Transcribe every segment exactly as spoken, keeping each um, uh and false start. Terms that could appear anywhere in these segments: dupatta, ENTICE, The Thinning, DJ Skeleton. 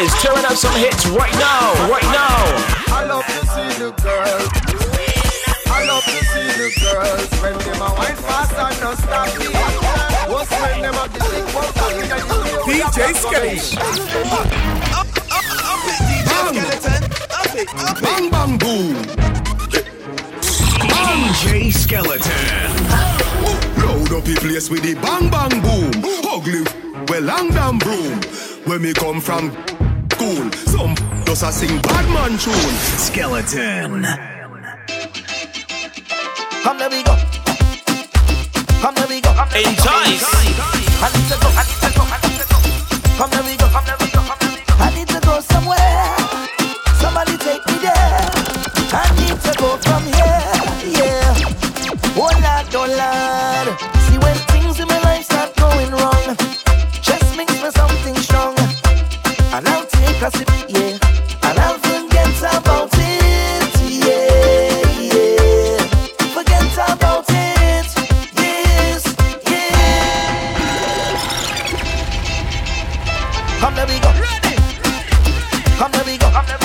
is tearing up some hits right now, right now. I love to see the girls. I love to see the girls when them a wine fast and no stop. What's when them a busy? D J Skeleton. Up, up, up it, D J Skeleton. Up it, up it. Bang, bang, boom. D J Skeleton. Load up the place with the bang, bang, boom. Ugly. Well, long damn broom. When we come from school, some does a sing bad man tune. Skeleton. Come there we go. Come there we go. ENTICE. I need to go. I need to go. I need to go. Come there we go. Come there we go. I need to go somewhere. Somebody take me there. I need to go from here. Yeah. Oh lad, oh lad. See when things in my life start going wrong. Something strong, and I'll take a sip, yeah, and I'll forget about it, yeah, yeah, forget about it, yes, yeah. Come there we go, come there we go, come there we go,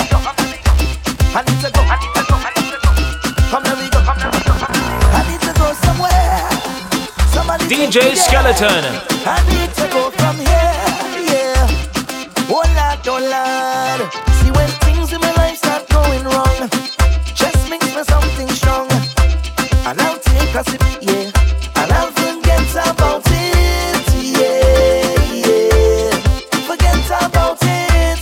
I need to go, I need to go, I need to go, come there we go, come there we go, I need to go somewhere. Somebody D J Skeleton, I need to go from here. Oh lad, oh lad. See when things in my life start going wrong, just mix me something strong, and I'll take a sip, yeah, and I'll forget about it, yeah, yeah, forget about it,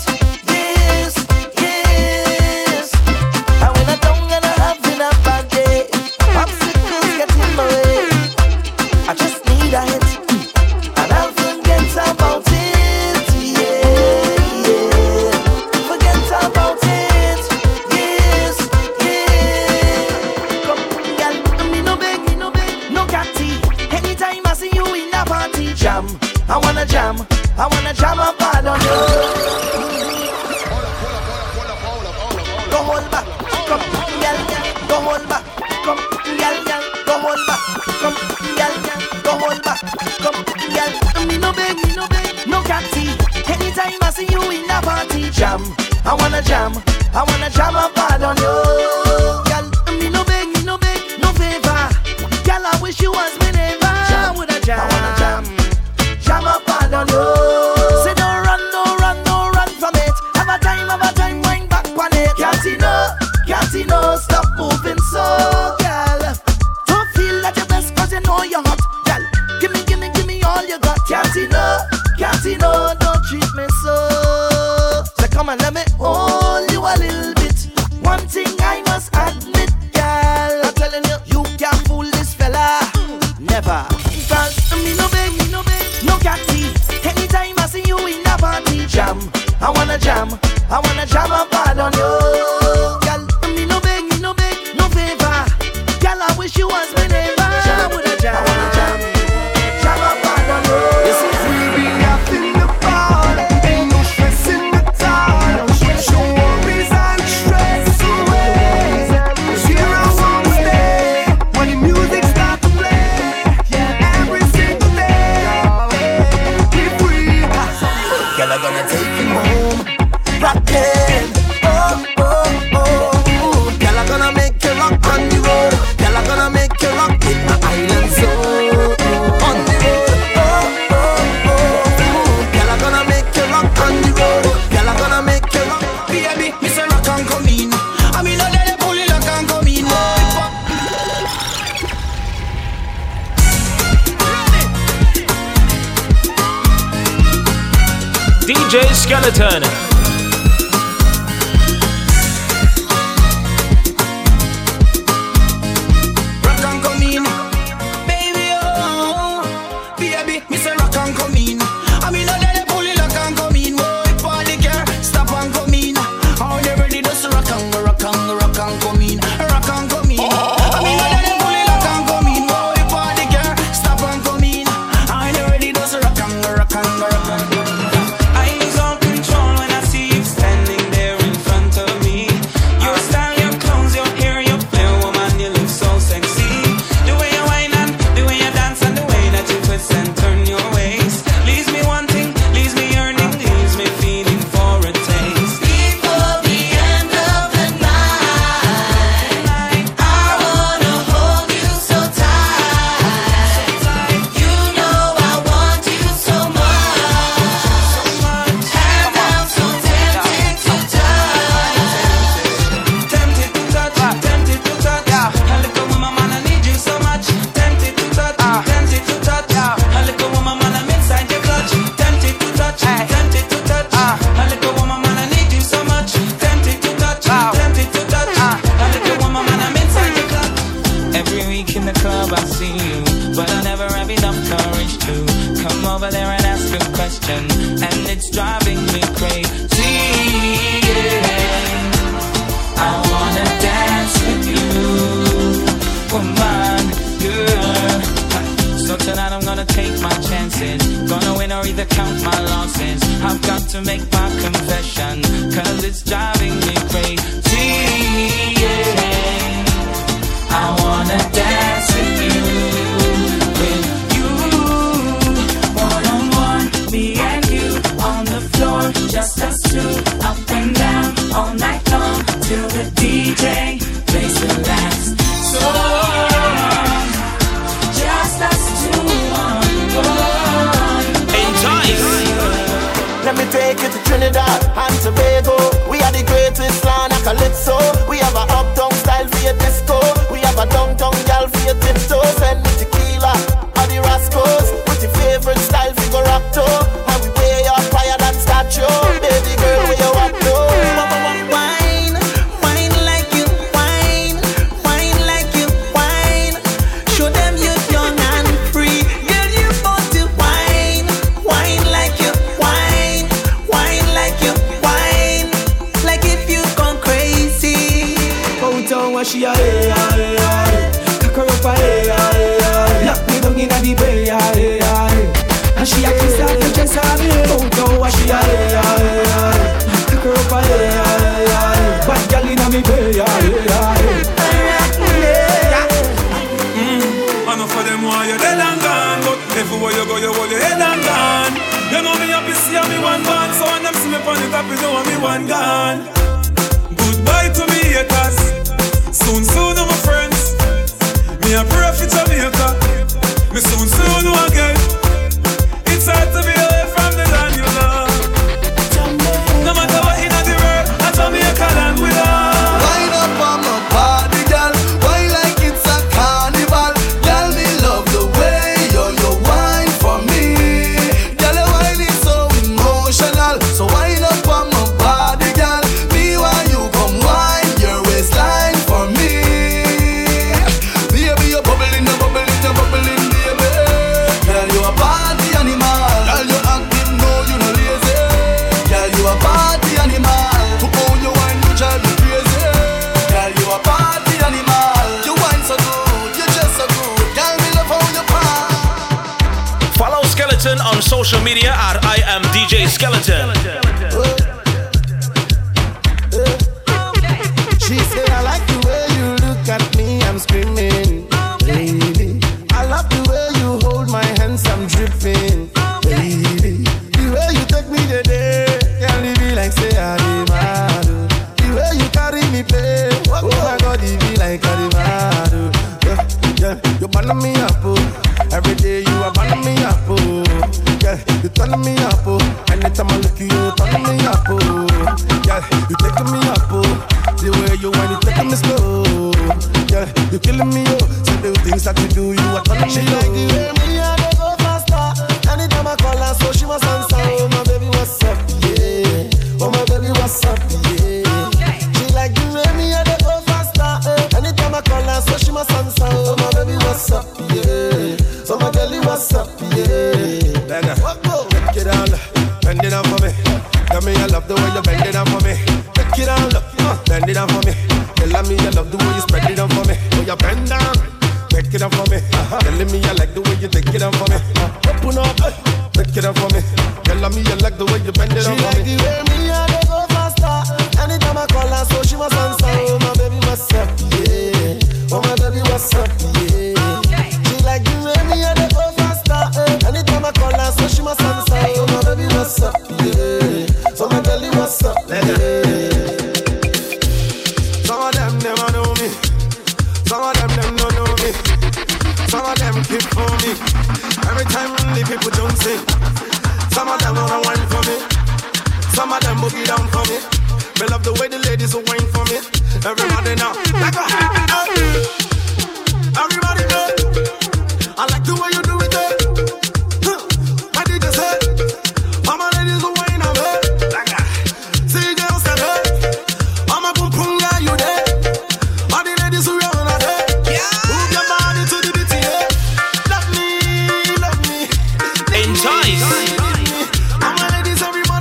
yes, yes. And when I'm down and I'm having a bad day, obstacles get in my way, I just need a hit, and I'll forget about it. I wanna jam, I wanna jam up hard on you. Don't hold back, come, girl, don't hold back, come, girl, don't hold back, come, girl, don't hold back, come, girl. Me no beg, me no beg, no catty. Anytime I see you in a party, jam, I wanna jam, I wanna jam up hard on you. Girl, me no beg, me no beg, no favor. Girl, I wish you was me neighbor. Woulda jam, I wanna jam. Jam up and on you. Say don't run, don't run, don't run from it. Have a time, have a time, wind back on it. Can't see no, can't see no, stop moving so, girl. Don't feel like your best cause you know you're hot, girl. Gimme, gimme, gimme all you got. Can't see no, can't see no, don't treat me so. So come and let me hold you a little bit. One thing I must admit, girl, I'm telling you, you can't fool this fella, mm. Never. Cause me no baby, anytime I see you in a party, jam, I wanna jam, I wanna jam up hard on you. Girl, me no beg, me no beg, no favor. Girl, I wish you was my neighbor. I wanna jam, I wanna jam, jam up hard on you. This is really up in the bar, ain't no stress in the town. Switch your worries and stress away. Here I wanna stay when the music starts to play. Every single I'm gonna take him home, rockin', oh, oh, oh. Girl, I'm gonna make you rock on the road. Girl, I'm gonna make you rock in the island zone. On the road, oh, oh, oh. Girl, I'm gonna make you rock on the road. Girl, I'm gonna make you rock. Baby, me say rock and come in. I mean, no, let it pull it, rock and come in. D J Skeleton. Rock and come in, baby, oh, baby, me say rock and come in. I mean, no, let it pull it, rock and come in. Boy, party girl, stop and come in. All they ready does rock and go, rock and go, rock and come in, rock and come in. I mean, no, let it pull it, rock and come in. Boy, party girl, stop and come in. All they ready does rock and go, rock and go, rock and go. I it's driving me crazy. Yeah. I wanna dance with you, woman, girl. So tonight I'm gonna take my chances, gonna win or either count my losses. I've got to make my confession, 'cause it's driving me crazy. Yeah. I wanna dance with you, with you, one on one, me and you on the floor, just us two, up and down all night long till the D J plays the last song. Just us two on the floor. ENTICE. Let me take you to Trinidad and Tobago. We are the greatest land of Calypso. We have a uptown style for your disco. We have a downtown gal for your tiptoes. And with tequila or the rascals, with your favorite style for your rapto. And we way up higher than statue. Baby girl, where you at though? Wine, wine like you, wine, wine like you, wine. Show them you're young and free. Girl, you're born to wine, wine like you, wine, wine like you, wine. Like if you gone crazy. Go down where she are. And she a kiss and a kiss on me. Don't know what she a do. Cook her up a day. Bad girl inna me bed. Enough of them want you dead and gone, but everywhere you go you hold your head and gone. You know me happy, see how me one man. So when them see me on the top, you know how me one gone. Goodbye to me haters. Soon soon to my friends. Me a pray for Jamaica. Me soon soon again. It's hard to be away from the land, you know. No matter what in the world, I told me a can't with her. Wine up on my party, girl. Wine like it's a carnival. Girl, me love the way you're your wine for me. Girl, your wine is so emotional. So wine up on my party, girl. Me while you come wine your waistline for me. Baby, you're bubbling, you're bubbling, you're bubbling, baby. Girl, you're a party. On social media at I am D J Skeleton. She said, I like the way you look at me, I'm screaming, baby. I love the way you hold my hands, I'm dripping, baby. The way you take me today, can it be like say Arimado? The way you carry me play, oh my God, it be like Arimado. Yeah, yeah, you burn me up, oh. Every day you are burning me up, oh. Yeah, you turn me up, oh. Anytime I look you, you turn me up, oh. Yeah, you taking me up, oh. The way you want, you taking me slow. Yeah, you killing me, oh. So the things that you do, you are turning me up. She like the way me and they go faster. Anytime I call her, so she must answer. Oh my baby, what's up, yeah. Oh my baby, what's up, yeah. She like the way me and they go faster. Anytime I call her, so she must answer. Oh my baby, what's up, yeah. So my girlie, what's up, yeah. Beggar, take it on, bend it down for me. Tell me I love the way you bend it down for me. Take it on, bend it down for me. Tell me I love the way you spread it down for me. Oh, you bend down, take it down for me. Tell me I like the way you take it down for me. Open up, take it down for me. Tell me I like the way you bend it down for me. She like the way me and they go faster. Anytime I call her, so she must answer. Oh my baby, what's up, yeah. Oh my baby, what's up, yeah. Like you and me and they go faster, eh. Anytime I call her, so she must answer. Oh my baby, what's up, yeah. So my girlie, what's up, yeah. Some of them never know me. Some of them them don't know me. Some of them keep for me. Every time the people don't sing. Some of them wanna wine for me. Some of them boogie down for me. Me love the way the ladies will wine for me. Everybody now, like a happy dog. Everybody know. I like the way you do it, eh? Huh. What did you say? All my ladies who wine on me. See girls and her. All my pum pum guy you there. All the ladies who run on her. Move your body to the beat, eh? Love me, love me. Enjoy. All my ladies, everybody.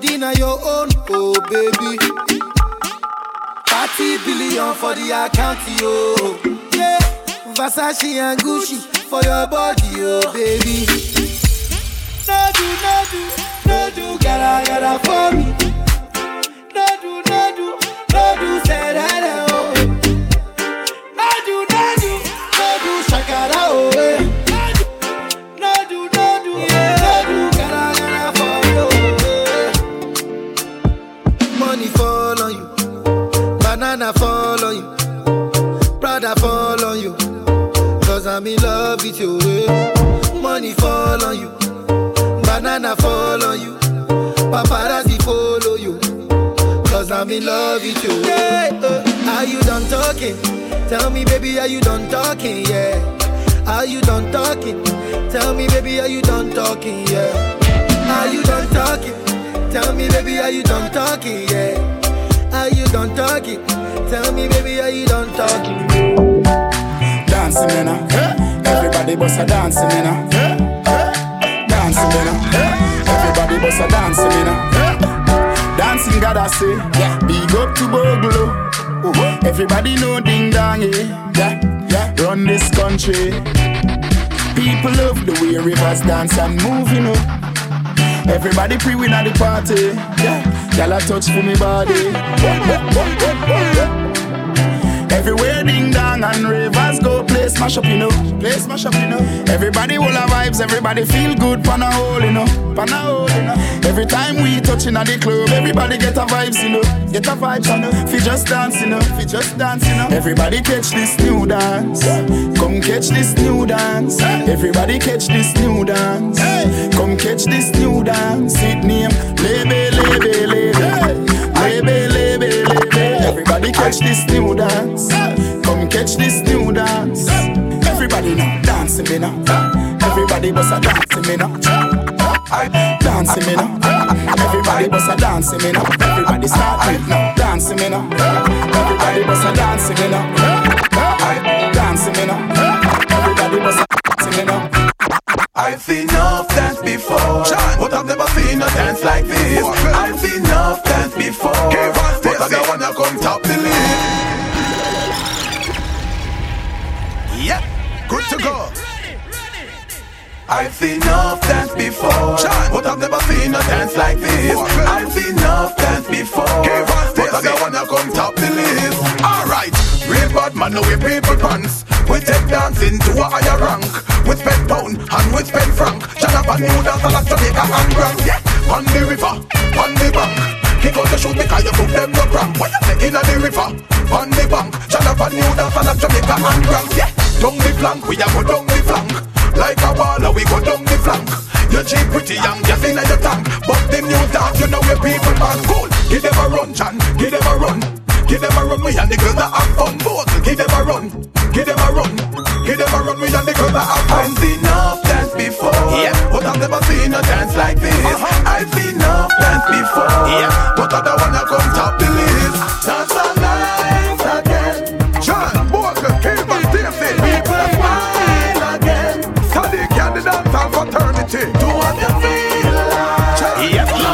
body na your own, oh baby. Thirty billion for the account, yo. Yeah, Versace and Gucci for your body, oh baby. No do, no do, no do, gara gara for me. No do, no do, no do, say that, oh. No do, no do, no do, shakara, oh eh. I fall on you, brother fall on you, cause I'm in love with you, eh? Money fall on you, banana fall on you, paparazzi follow you, cause I'm in love with you, yeah, uh, are you done talking? Tell me baby, are you done talking, yeah? Are you done talking? Tell me baby, are you done talking, yeah? Are you done talking? Tell me baby, are you done talking, yeah? Are you done talking? Tell me, baby, are you done talking? Dancing, man. Uh. Everybody bust a dancing, man. Uh. Dancing, man. Uh. Everybody bust a dancing, man. Uh. Dancing, gotta say. Yeah. Big up to Boglo. Uh-huh. Everybody know ding dong, eh? Yeah. Yeah. Run this country. People love the way rivers dance and move, you know. Everybody pre-win at the party. Yeah, y'all a touch for me body. Everywhere ding dong and ravers go. Play smash up, you know. Play smash up, you know. Everybody all our vibes. Everybody feel good. Pana hole, you know. Pana hole, you know. Every time we touching at the club, everybody get a vibes, you know. Get a vibes, you know. Fi just dance, you know. Fi just dance, you know. Everybody catch this new dance. Come catch this new dance. Everybody catch this new dance. Come catch this new dance. It name Lebe, Lebe, Lebe. Lebe, Lebe, Lebe. Everybody catch this new dance. Come catch this new dance. Everybody now dancing, me now. Everybody bust a dancing, me now. Dancing, me now. Everybody bust a dancing, me now. Everybody start it now. Dancing, me now. Everybody bust a dancing, me now. Dancing, me now. Everybody bust a dancing, me now. I've seen enough dance before, but I've never seen a dance like this. I've seen enough dance before, but I don't wanna come top the list. Yep, good to go. I've seen enough dance before, but I've never seen a dance like this. I've seen enough dance before, but I don't wanna come top the list. Alright, real bad man, no way people pants. We take dancing to a higher rank. We spend pound and we spend franc. Jonathan Noodles and Jamaica and Grand. Yeah, on the river, on the bank. He goes to shoot because you put them no cramp. What you say? In the river, on the bank. Jonathan Noodles and Jamaica and Grand. Yeah, down the flank, we a go down the flank. Like a baller, we go down the flank. You cheap pretty young, just in your tank. But the new dance, you know where people are cool. Give them a run, Chan, give them a run. Give them a run, me and the girls that have fun. Both, give them a run, give them a run. Give them a run, me and the girls that have fun. I've seen enough dance before, yeah. But I've never seen a dance like this. Uh-huh. I've seen enough dance before, yeah. But I don't wanna come top the list. Dance our lives again. John, Walker, Cave and Daisy. People smile again. Study candidate and fraternity. Do what you feel like. Yes, love.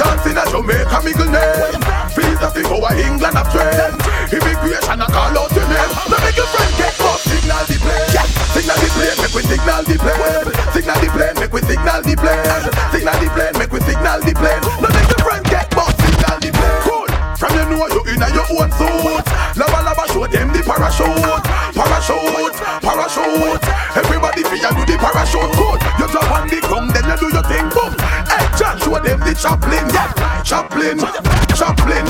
Dancing at Jamaica, me good name. Feels as if over England a trend. Immigration a call out your name. Let me your friend get up. Signal the plane, yeah. Signal the plane, make we signal the plane. Signal the plane, make we signal the plane. Signal the plane, make we signal the plane. Let me your friend get up. Signal the plane. Cool. From you know you in your own suit. Lava lava show them the parachute. Parachute, parachute. Everybody feel do the parachute. Good. You drop on the ground, then you do your thing. Boom. Show them the chaplain, yeah. Chaplain, chaplain.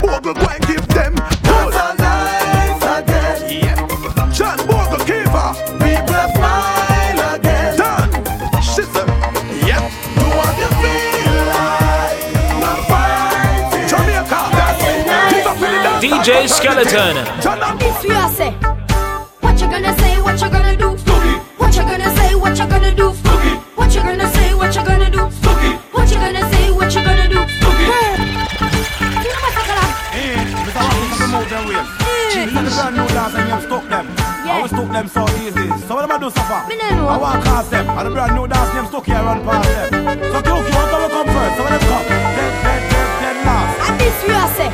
Bogle, go and give them good. Dance our lives again, yeah. John Bogle, Kiva. People smile again. Done, shit them, yeah. Do what you feel like. We're fighting Jamaica. That's it. D J Skeleton. If you are say, what you gonna say, what you gonna do? Stoogie. What you gonna say, what you gonna do? Stoogie. What you gonna say, what you gonna do? Stoogie. What you gonna say, what you gonna do? Okay. You know what I'm gonna do? Eh, because I want to promote them with. She's in the brand new dance and you have stuck them. Yeah. I will stuck them so easy. So what am I doing? care and pass them. So you count them come first, so when them come, then, then, then, then last. And this we are say,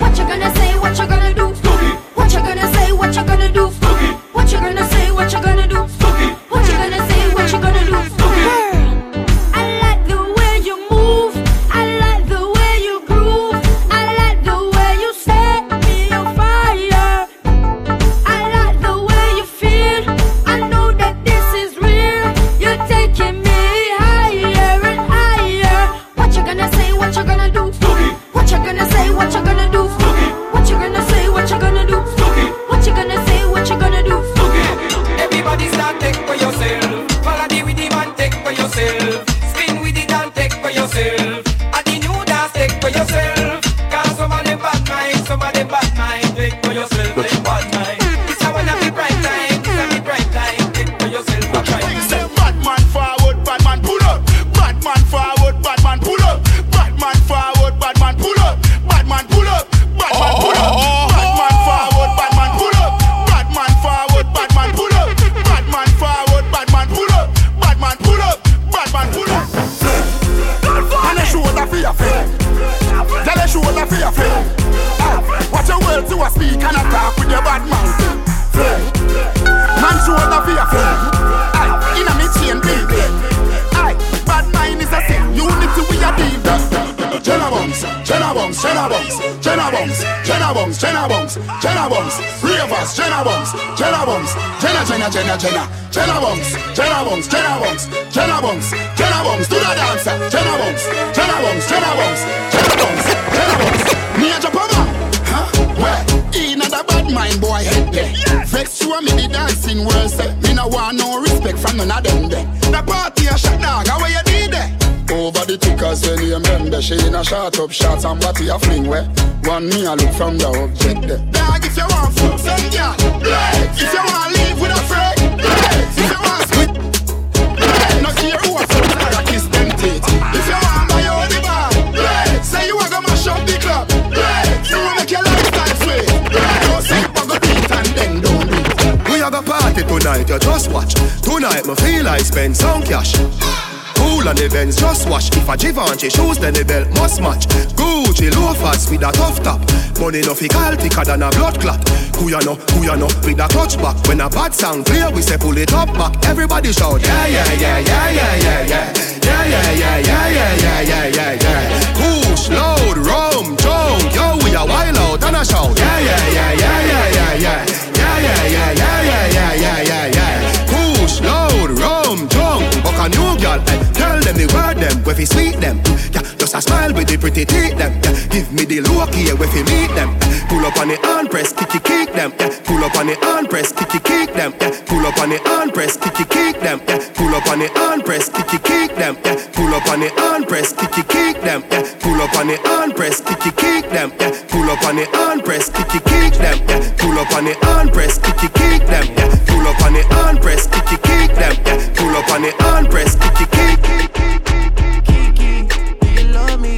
what you gonna say, what you gonna do? Stooky. What you gonna say, what you gonna do? Stooky. What you gonna say, what you gonna do? Stooky. What you gonna say, what you gonna do? Stooky. I like the way you move, I like the way you groove, I like the way you set me on fire. I like the way you feel, I know that this is real. You're taking me higher and higher. What you gonna say, what you gonna do? Stooky. What you gonna say, what you gonna do? Stooky. What you gonna say, what you gonna do? Stooky. What you gonna say, what you gonna do? Stooky. Everybody start take for yourself. Party with the man, take for yourself. Spin with it and take for yourself. At the new dance, take for yourself. Cause some of them bad mind, some of them bad mind. Take for yourself, take bad mind. It's a one of the bright time, it's a the bright time. Take for yourself, a bright time. Say bad man forward, bad man pull up. Bad man forward, bad man pull up. Bad man forward, bad man pull up. Bad man pull up. Batman pull up, Batman forward, Batman pull up, Batman forward, Batman pull up, Batman forward, Batman pull up, Batman pull up, Batman pull up. And they show that for your feet. Then they show that for your feet. Watch your words you a speak and attack with your bad mouth. Man show that for your feet. In a me chain baby. Bad mind is a sin. Unity we a deal. Jenna bombs, Jenna bombs, Jenna bombs. Jenna bombs, Jenna bombs, Jenna bombs, Jenna bombs, Ravers, Jenna bombs, Jenna bombs, Jenna, Jenna, Jenna, Jenna, Jenna bombs, Jenna bombs, Jenna bombs, Jenna bombs, Jenna bombs, do the dance, Jenna bombs, Jenna bombs, Jenna bombs, Jenna bombs, Jenna bombs. Me a Japama, huh? Where? In a bad mind boy head there. Vex you and me be dancing worse. Me no want no respect from none of them there. The party a shot dog, how you did there? Over the tickers when you remember. She in a shot up shots and body a fling where. One me a look from the object there. Dog if you want fuck some girl, if you want live with a freak, if you want split, not hear who a fuck or a kiss them teeth. If you want buy all the bar, say you a go mash up the club, you will make your lifestyle sweet. Don't say fuck a beat and then don't beat. We have a party tonight, you just watch. Tonight me feel I spend some cash. Cool on the Benz, just wash. If a Givenchy shoes, then the belt must match. Gucci loafers with a tough top. Money no fi call thicker than a blood clot. Who ya know, who ya know, with a clutch back. When a bad sound clear, we say pull it up back. Everybody shout, yeah, yeah, yeah, yeah, yeah, yeah, yeah. Yeah, yeah, yeah, yeah, yeah, yeah, yeah, yeah, yeah. Push, load, rum, junk. Yo, we a wild out and a shout. Yeah, yeah, yeah, yeah, yeah, yeah, yeah. Yeah, yeah, yeah, yeah, yeah, yeah, yeah, yeah, yeah. Push, load, rum, junk. Buck a new girl, eh. Tell them the word them, we fi sweet them. Yeah, just a smile with the pretty teeth them. Yeah, give me the look here, we fi meet them. Yeah, pull up on the hand press, kicky kick them. Yeah, pull up on the hand press, kicky kick them. Yeah, pull up on the hand press, kicky kick them. Yeah, pull up on the hand press, kicky kick them. Yeah, pull up on the hand press, kicky kick them. Yeah, pull up on the hand press, kicky kick them. Yeah, pull up on the hand press, kicky kick them. Yeah, pull up on the hand press, kicky kick them. Yeah, pull up on the hand press, kicky kick them. Yeah, pull up on the hand press, kicky kick. Kiki, do you love me?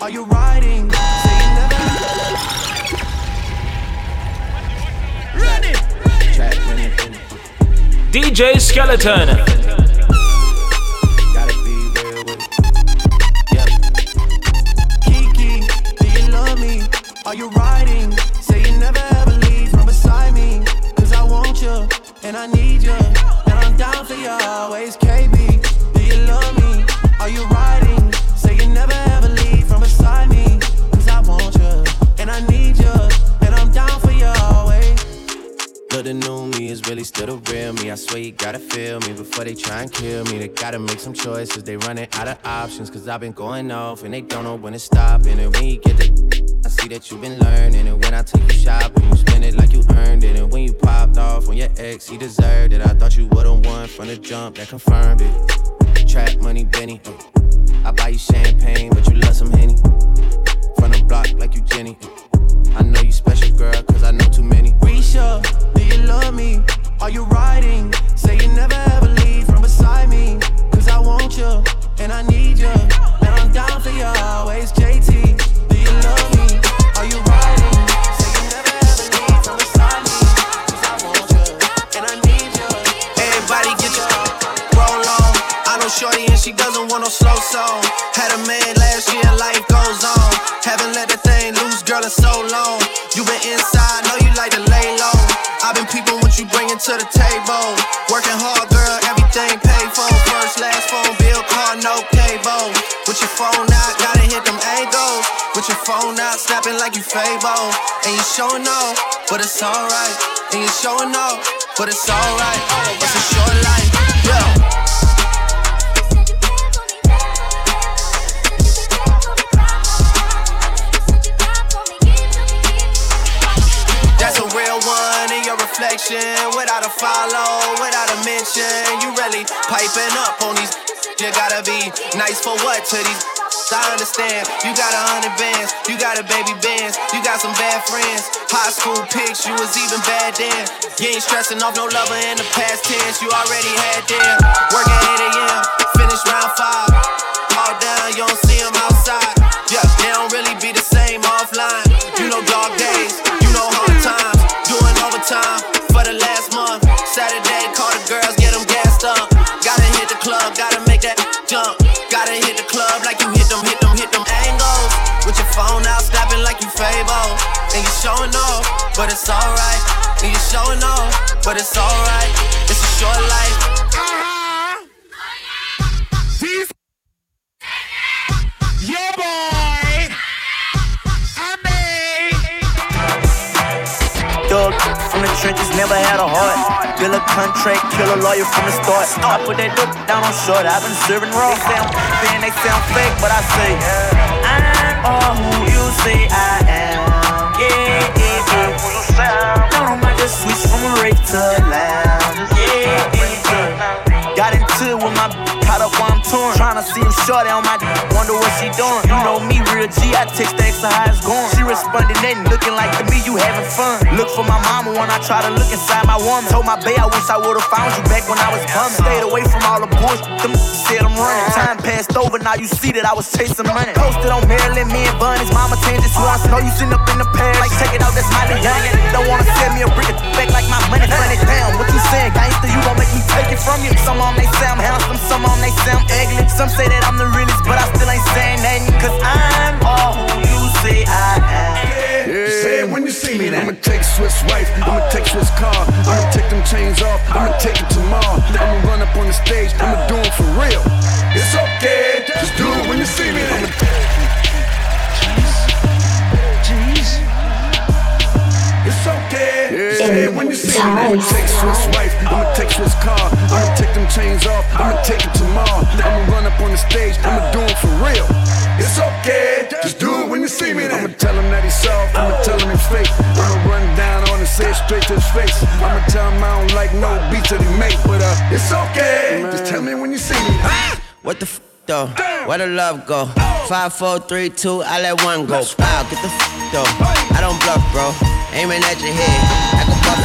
Are you riding? Say you never run it, run it. Track, run it, run it. D J Skeleton. Gotta be real with it. Yeah. Kiki, do you love me? Are you riding? Say you never ever leave from beside me. Cause I want you, and I need you, and I'm down for you always, K B. Love me, are you riding? Say you never ever leave from beside me. Cause I want you, and I need you, and I'm down for you always. Look, the new me is really still the real me. I swear you gotta feel me before they try and kill me. They gotta make some choices, they running out of options. Cause I've been going off and they don't know when to stop. And then when you get the, I see that you've been learning. And when I take you shopping, you spend it like you earned it. And when you popped off on your ex, he deserved it. I thought you would've won from the jump, that confirmed it. Trap money, Benny. I buy you champagne, but you love some Henny. From the block like you Jenny. I know you special, girl, cause I know too many. Risha, do you love me? Are you riding? Say you never ever leave from beside me. Cause I want you, and I need you, and I'm down for you always, J T. Do you love me? Are you riding? Say you never ever leave from beside me. Cause I want you, and I need you. Everybody get your roll on. Short Shorty and she doesn't want no slow song. Had a man last year, life goes on. Haven't let the thing loose, girl, in so long. You been inside, know you like to lay low. I've been peeping what you bringing to the table. Working hard, girl, everything paid for. First, last phone bill, car, no cable. With your phone out, gotta hit them angles. With your phone out, snapping like you Fabo. And you showing off, but it's alright. And you showing off, but it's alright. It's a short life, yeah. Without a follow, without a mention, you really piping up on these. You gotta be nice for what to these. I understand, you got a hundred bands, you got a baby bands, you got some bad friends. High school pics, you was even bad then. You ain't stressing off no lover in the past tense, you already had them. Work at eight a.m., finish round five. All down, you don't see them outside. Yeah, they don't really be the same offline. You know dog days, you know hard times. Time for the last month, Saturday, call the girls, get them gassed up. Gotta hit the club, gotta make that jump. Gotta hit the club like you hit them, hit them, hit them angles. With your phone out, snapping like you Fabo. And you showing off, but it's alright. And you showing off, but it's alright. It's a short life. Uh-huh. Yeah, boy. I'm a dog. From the trenches, never had a heart. Build a contract, kill a lawyer from the start. I put that dope down on short, I've been serving raw. They sound fake, they sound fake, but I say I'm all who you say I am. Yeah, yeah, yeah. Don't I just switch from a rape to a lounge. Yeah, yeah, yeah. Got into it with my caught up while I'm torn. Tryna see him shorty on my d- wonder what she doing. You know me, real G, I text thanks to how it's going. She responded nothing, looking like to me you having fun. Look for my mama when I try to look inside my woman. Told my bae I wish I would've found you back when I was bumming. Stayed away from all the bullshit, them said I'm running. Time passed over, now you see that I was chasing money. Posted on Maryland, me and Bunny's mama tangents. You want to know you sitting up in the past. Like check it out, that's my youngin'. Don't wanna send me a brick of back like my money. Run it down, what you saying? Gangsta, you gon' make me take it from you. Some on they sound handsome, some on they sound ugly. Some say that I'm the realest, but I still ain't saying nothing. Cause I'm all who you say I am. Yeah, yeah. Say it when you see me then. I'ma take Swiss wife, I'ma take Swiss car, I'ma take them chains off, I'ma take it tomorrow. I'ma run up on the stage, I'ma do it for real. It's okay, just do it when you see me then. It's okay, yeah. Say it when you see me then. I'ma take Swiss wife, I'ma take Swiss car, I'ma take them chains off, I'ma take it tomorrow. I'ma run up on the stage, I'ma do it for real. It's okay, just do it when you see me then. I'ma tell him that he's soft, I'ma tell him he's fake. I'ma run down on and say it straight to his face. I'ma tell him I don't like no beats that he make. But uh, it's okay, just tell me when you see me. What the f*** though, where the love go? five, four, three, two, I let one go. Wow, get the f*** though, I don't bluff bro. Aiming at your head, I can bluff.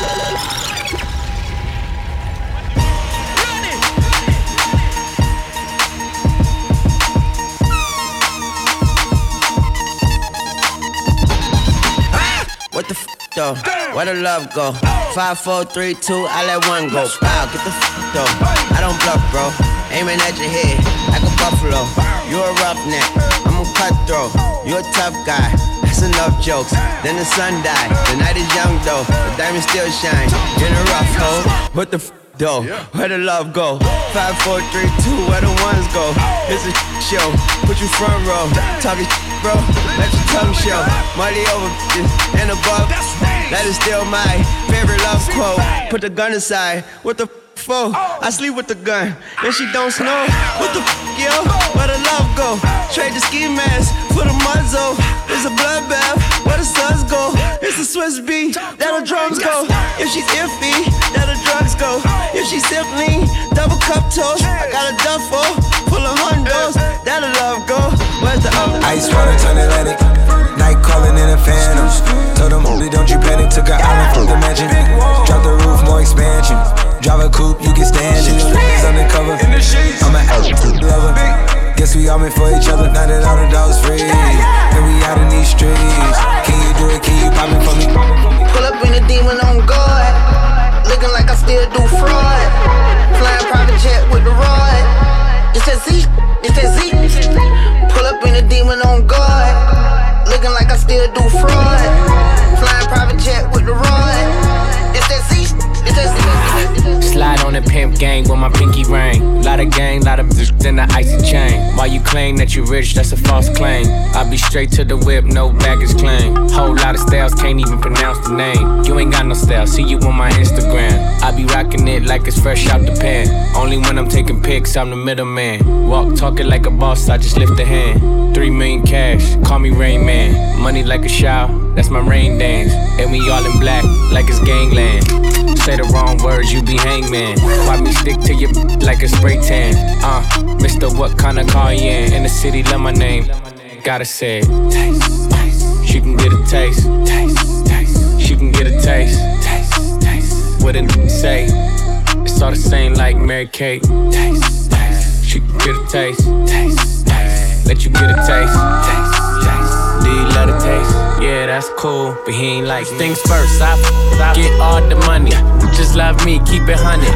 What the f*** though? Where the love go? five, four, three, two, I let one go. Wow, get the f*** though. I don't bluff, bro. Aiming at your head like a buffalo. You a roughneck, I'm a cutthroat. You a tough guy, that's enough jokes. Then the sun died, the night is young though. The diamond still shines in a rough hole. What the f*** though? Where the love go? five, four, three, two, where the ones go? It's a show, put you front row. Talking bro, let your tongue show. Money over and above. That is still my favorite love quote. Put the gun aside. What the f*** for? I sleep with the gun and she don't snow. What the f*** yo? Where the love go? Trade the ski mask for the muzzle. It's a bloodbath. Where the suns go? It's a Swiss beat. That the drums go. If she's iffy, that the drugs go. If she's simply double cup toast, I got a duffel full of hundos. That the love go. Where's the other? Ice water turn Atlantic. Night calling in a phantom. Told them, holy, don't you panic. Took an island from the mansion. Drop the roof, more expansion. Drive a coupe, you can stand it. It's undercover. I'm an absolute lover. Guess we all meant for each other. Now that all the dogs free, then we out in these streets. Can you do it? Can you pop it for me? Pull up in a demon on guard. Looking like I still do fraud. Flying private jet with the rod. It's that Z, it's that Z. Pull up in a demon on guard, looking like I still do fraud. Flying private jet with the rod. It's that Z, it's that Z. Slide on the pimp gang with my pinky ring. Lot of gang, lot of bitches in the icy chain. While you claim that you rich, that's a false claim. I be straight to the whip, no baggage claim. Whole lot of styles, can't even pronounce the name. You ain't got no style, see you on my Instagram. I be rocking it like it's fresh out the pan. Only when I'm taking pics, I'm the middleman. Walk talking like a boss, I just lift a hand. Three million cash, call me Rain Man. Money like a shower, that's my rain dance. And we all in black, like it's gangland. Say the wrong words, you be hangman. Why me stick to your like a spray tan? Uh, Mister What kind of car you in? In the city, love my name. Gotta say it. Taste, taste. She can get a taste. Taste, taste. She can get a taste. Taste, taste. What did it say? It's all the same like Mary Kate. Taste, taste. She can get a taste. Taste, taste. Let you get a taste. Taste, taste. Do you love the taste? Yeah, that's cool, but he ain't like things first. I get all the money. Just love me, keep it honey.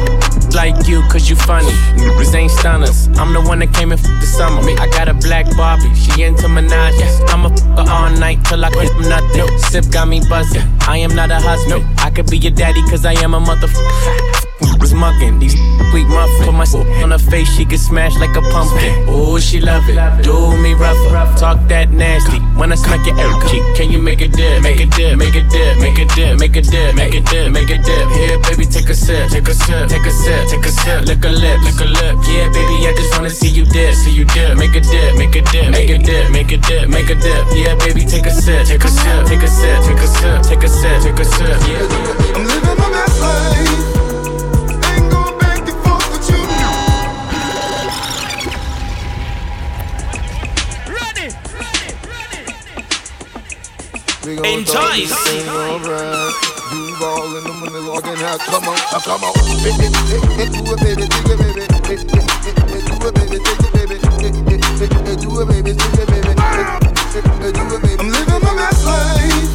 Like you, cause you funny. Niggas ain't stunners. I'm the one that came in for the summer. I got a black Barbie, she into Minaj. I'ma fuck her all night till I quit from nothing. Sip got me buzzing. I am not a husband. I could be your daddy, cause I am a motherfucker. Was mugging, these weak muffins. Put my s*** on her face, she get smashed like a pumpkin. Ooh, she love it, do me rougher. Talk that nasty, when I smack your air cheek. Can you make a dip, make a dip, make a dip, make a dip, make a dip, make a dip, make a dip. Here, baby, take a sip, take a sip, take a sip, take a sip. Lick a lip, lick a lip. Yeah, baby, I just wanna see you dip, see you dip. Make a dip, make a dip, make a dip, make a dip, make a dip. Yeah, baby, take a sip, take a sip, take a sip, take a sip, take a sip, take a sip. Yeah, I'm living my best life. ENTICE. You ball in the middle again. Come on, come on. It do it, baby, do it, baby. It do it, baby, do it, baby. It do it, baby, do it, baby. It do it, baby. I'm living my best life.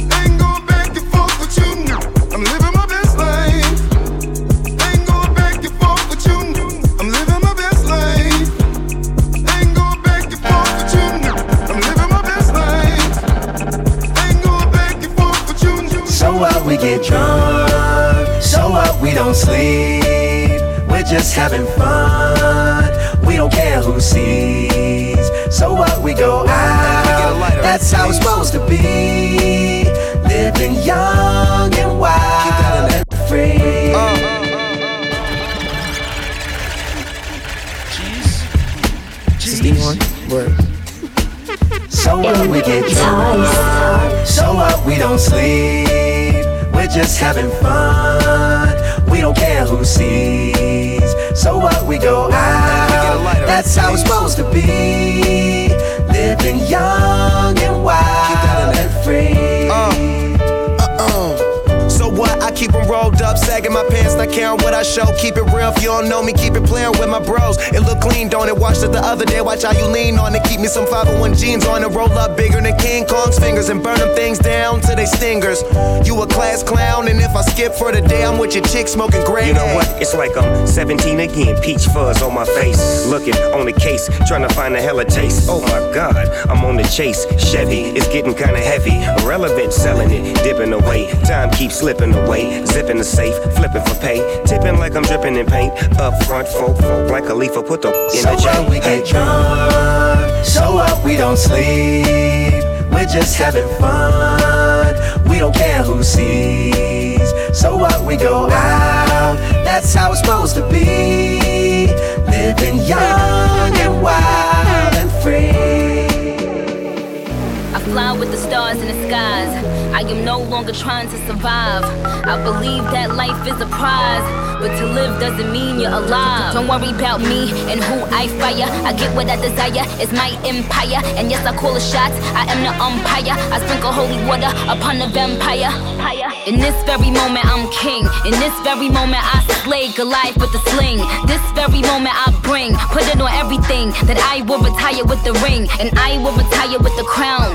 Ain't going back and forth with you. I'm living my best life. Ain't going back and forth with you. I'm living my best life. Ain't going back and forth with you. I'm living my best life. So what, we get drunk. So what, we don't sleep. We're just having fun. We don't care who sees. So what, we go out. That's how it's supposed to be. Living young and wild and free. Jeez. So what, we get drunk. So what, we don't sleep. We're just having fun. We don't care who sees. So what, we go out. That's how it's supposed to be. Living young and wild and free. I keep them rolled up, sagging my pants, not caring what I show. Keep it real, if you don't know me, keep it playing with my bros. It look clean, don't it? Watched it the other day, watch how you lean on it. Keep me some five oh one jeans on and roll up bigger than King Kong's fingers and burn them things down to they stingers. You a class clown, and if I skip for the day, I'm with your chick smoking gray. You know what? It's like I'm seventeen again, peach fuzz on my face. Looking on the case, trying to find a hella taste. Oh my God, I'm on the chase. Chevy, it's getting kinda heavy. Irrelevant, selling it, dipping away. Time keeps slipping away. Zipping the safe, flipping for pay, tipping like I'm dripping in paint. Up front, folk, folk like a leaf, put the in the chain. So what, we get drunk. So what, we don't sleep. We're just having fun. We don't care who sees. So what, we go out. That's how it's supposed to be. Living young and wild and free. I fly with the stars in the skies. I am no longer trying to survive. I believe that life is a prize, but to live doesn't mean you're alive. Don't worry about me and who I fire. I get what I desire, it's my empire. And yes, I call the shots, I am the umpire. I sprinkle holy water upon the vampire. In this very moment, I'm king. In this very moment, I slay Goliath with the sling. This very moment, I bring, put it on everything, that I will retire with the ring, and I will retire with the crown.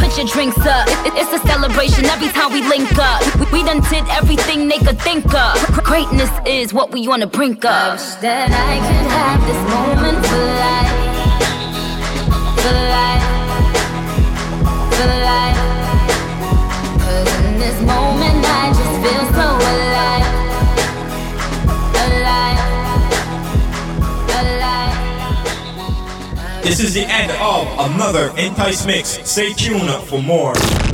Put your drinks up, it's a celebration every time we link up. We done did everything they could think of. Greatness is what we on the brink of. I wish that I could have this moment for life. For life. For life. Cause in this moment I just feel so alive. Alive. Alive. This is the end of another Entice Mix. Stay tuned for more.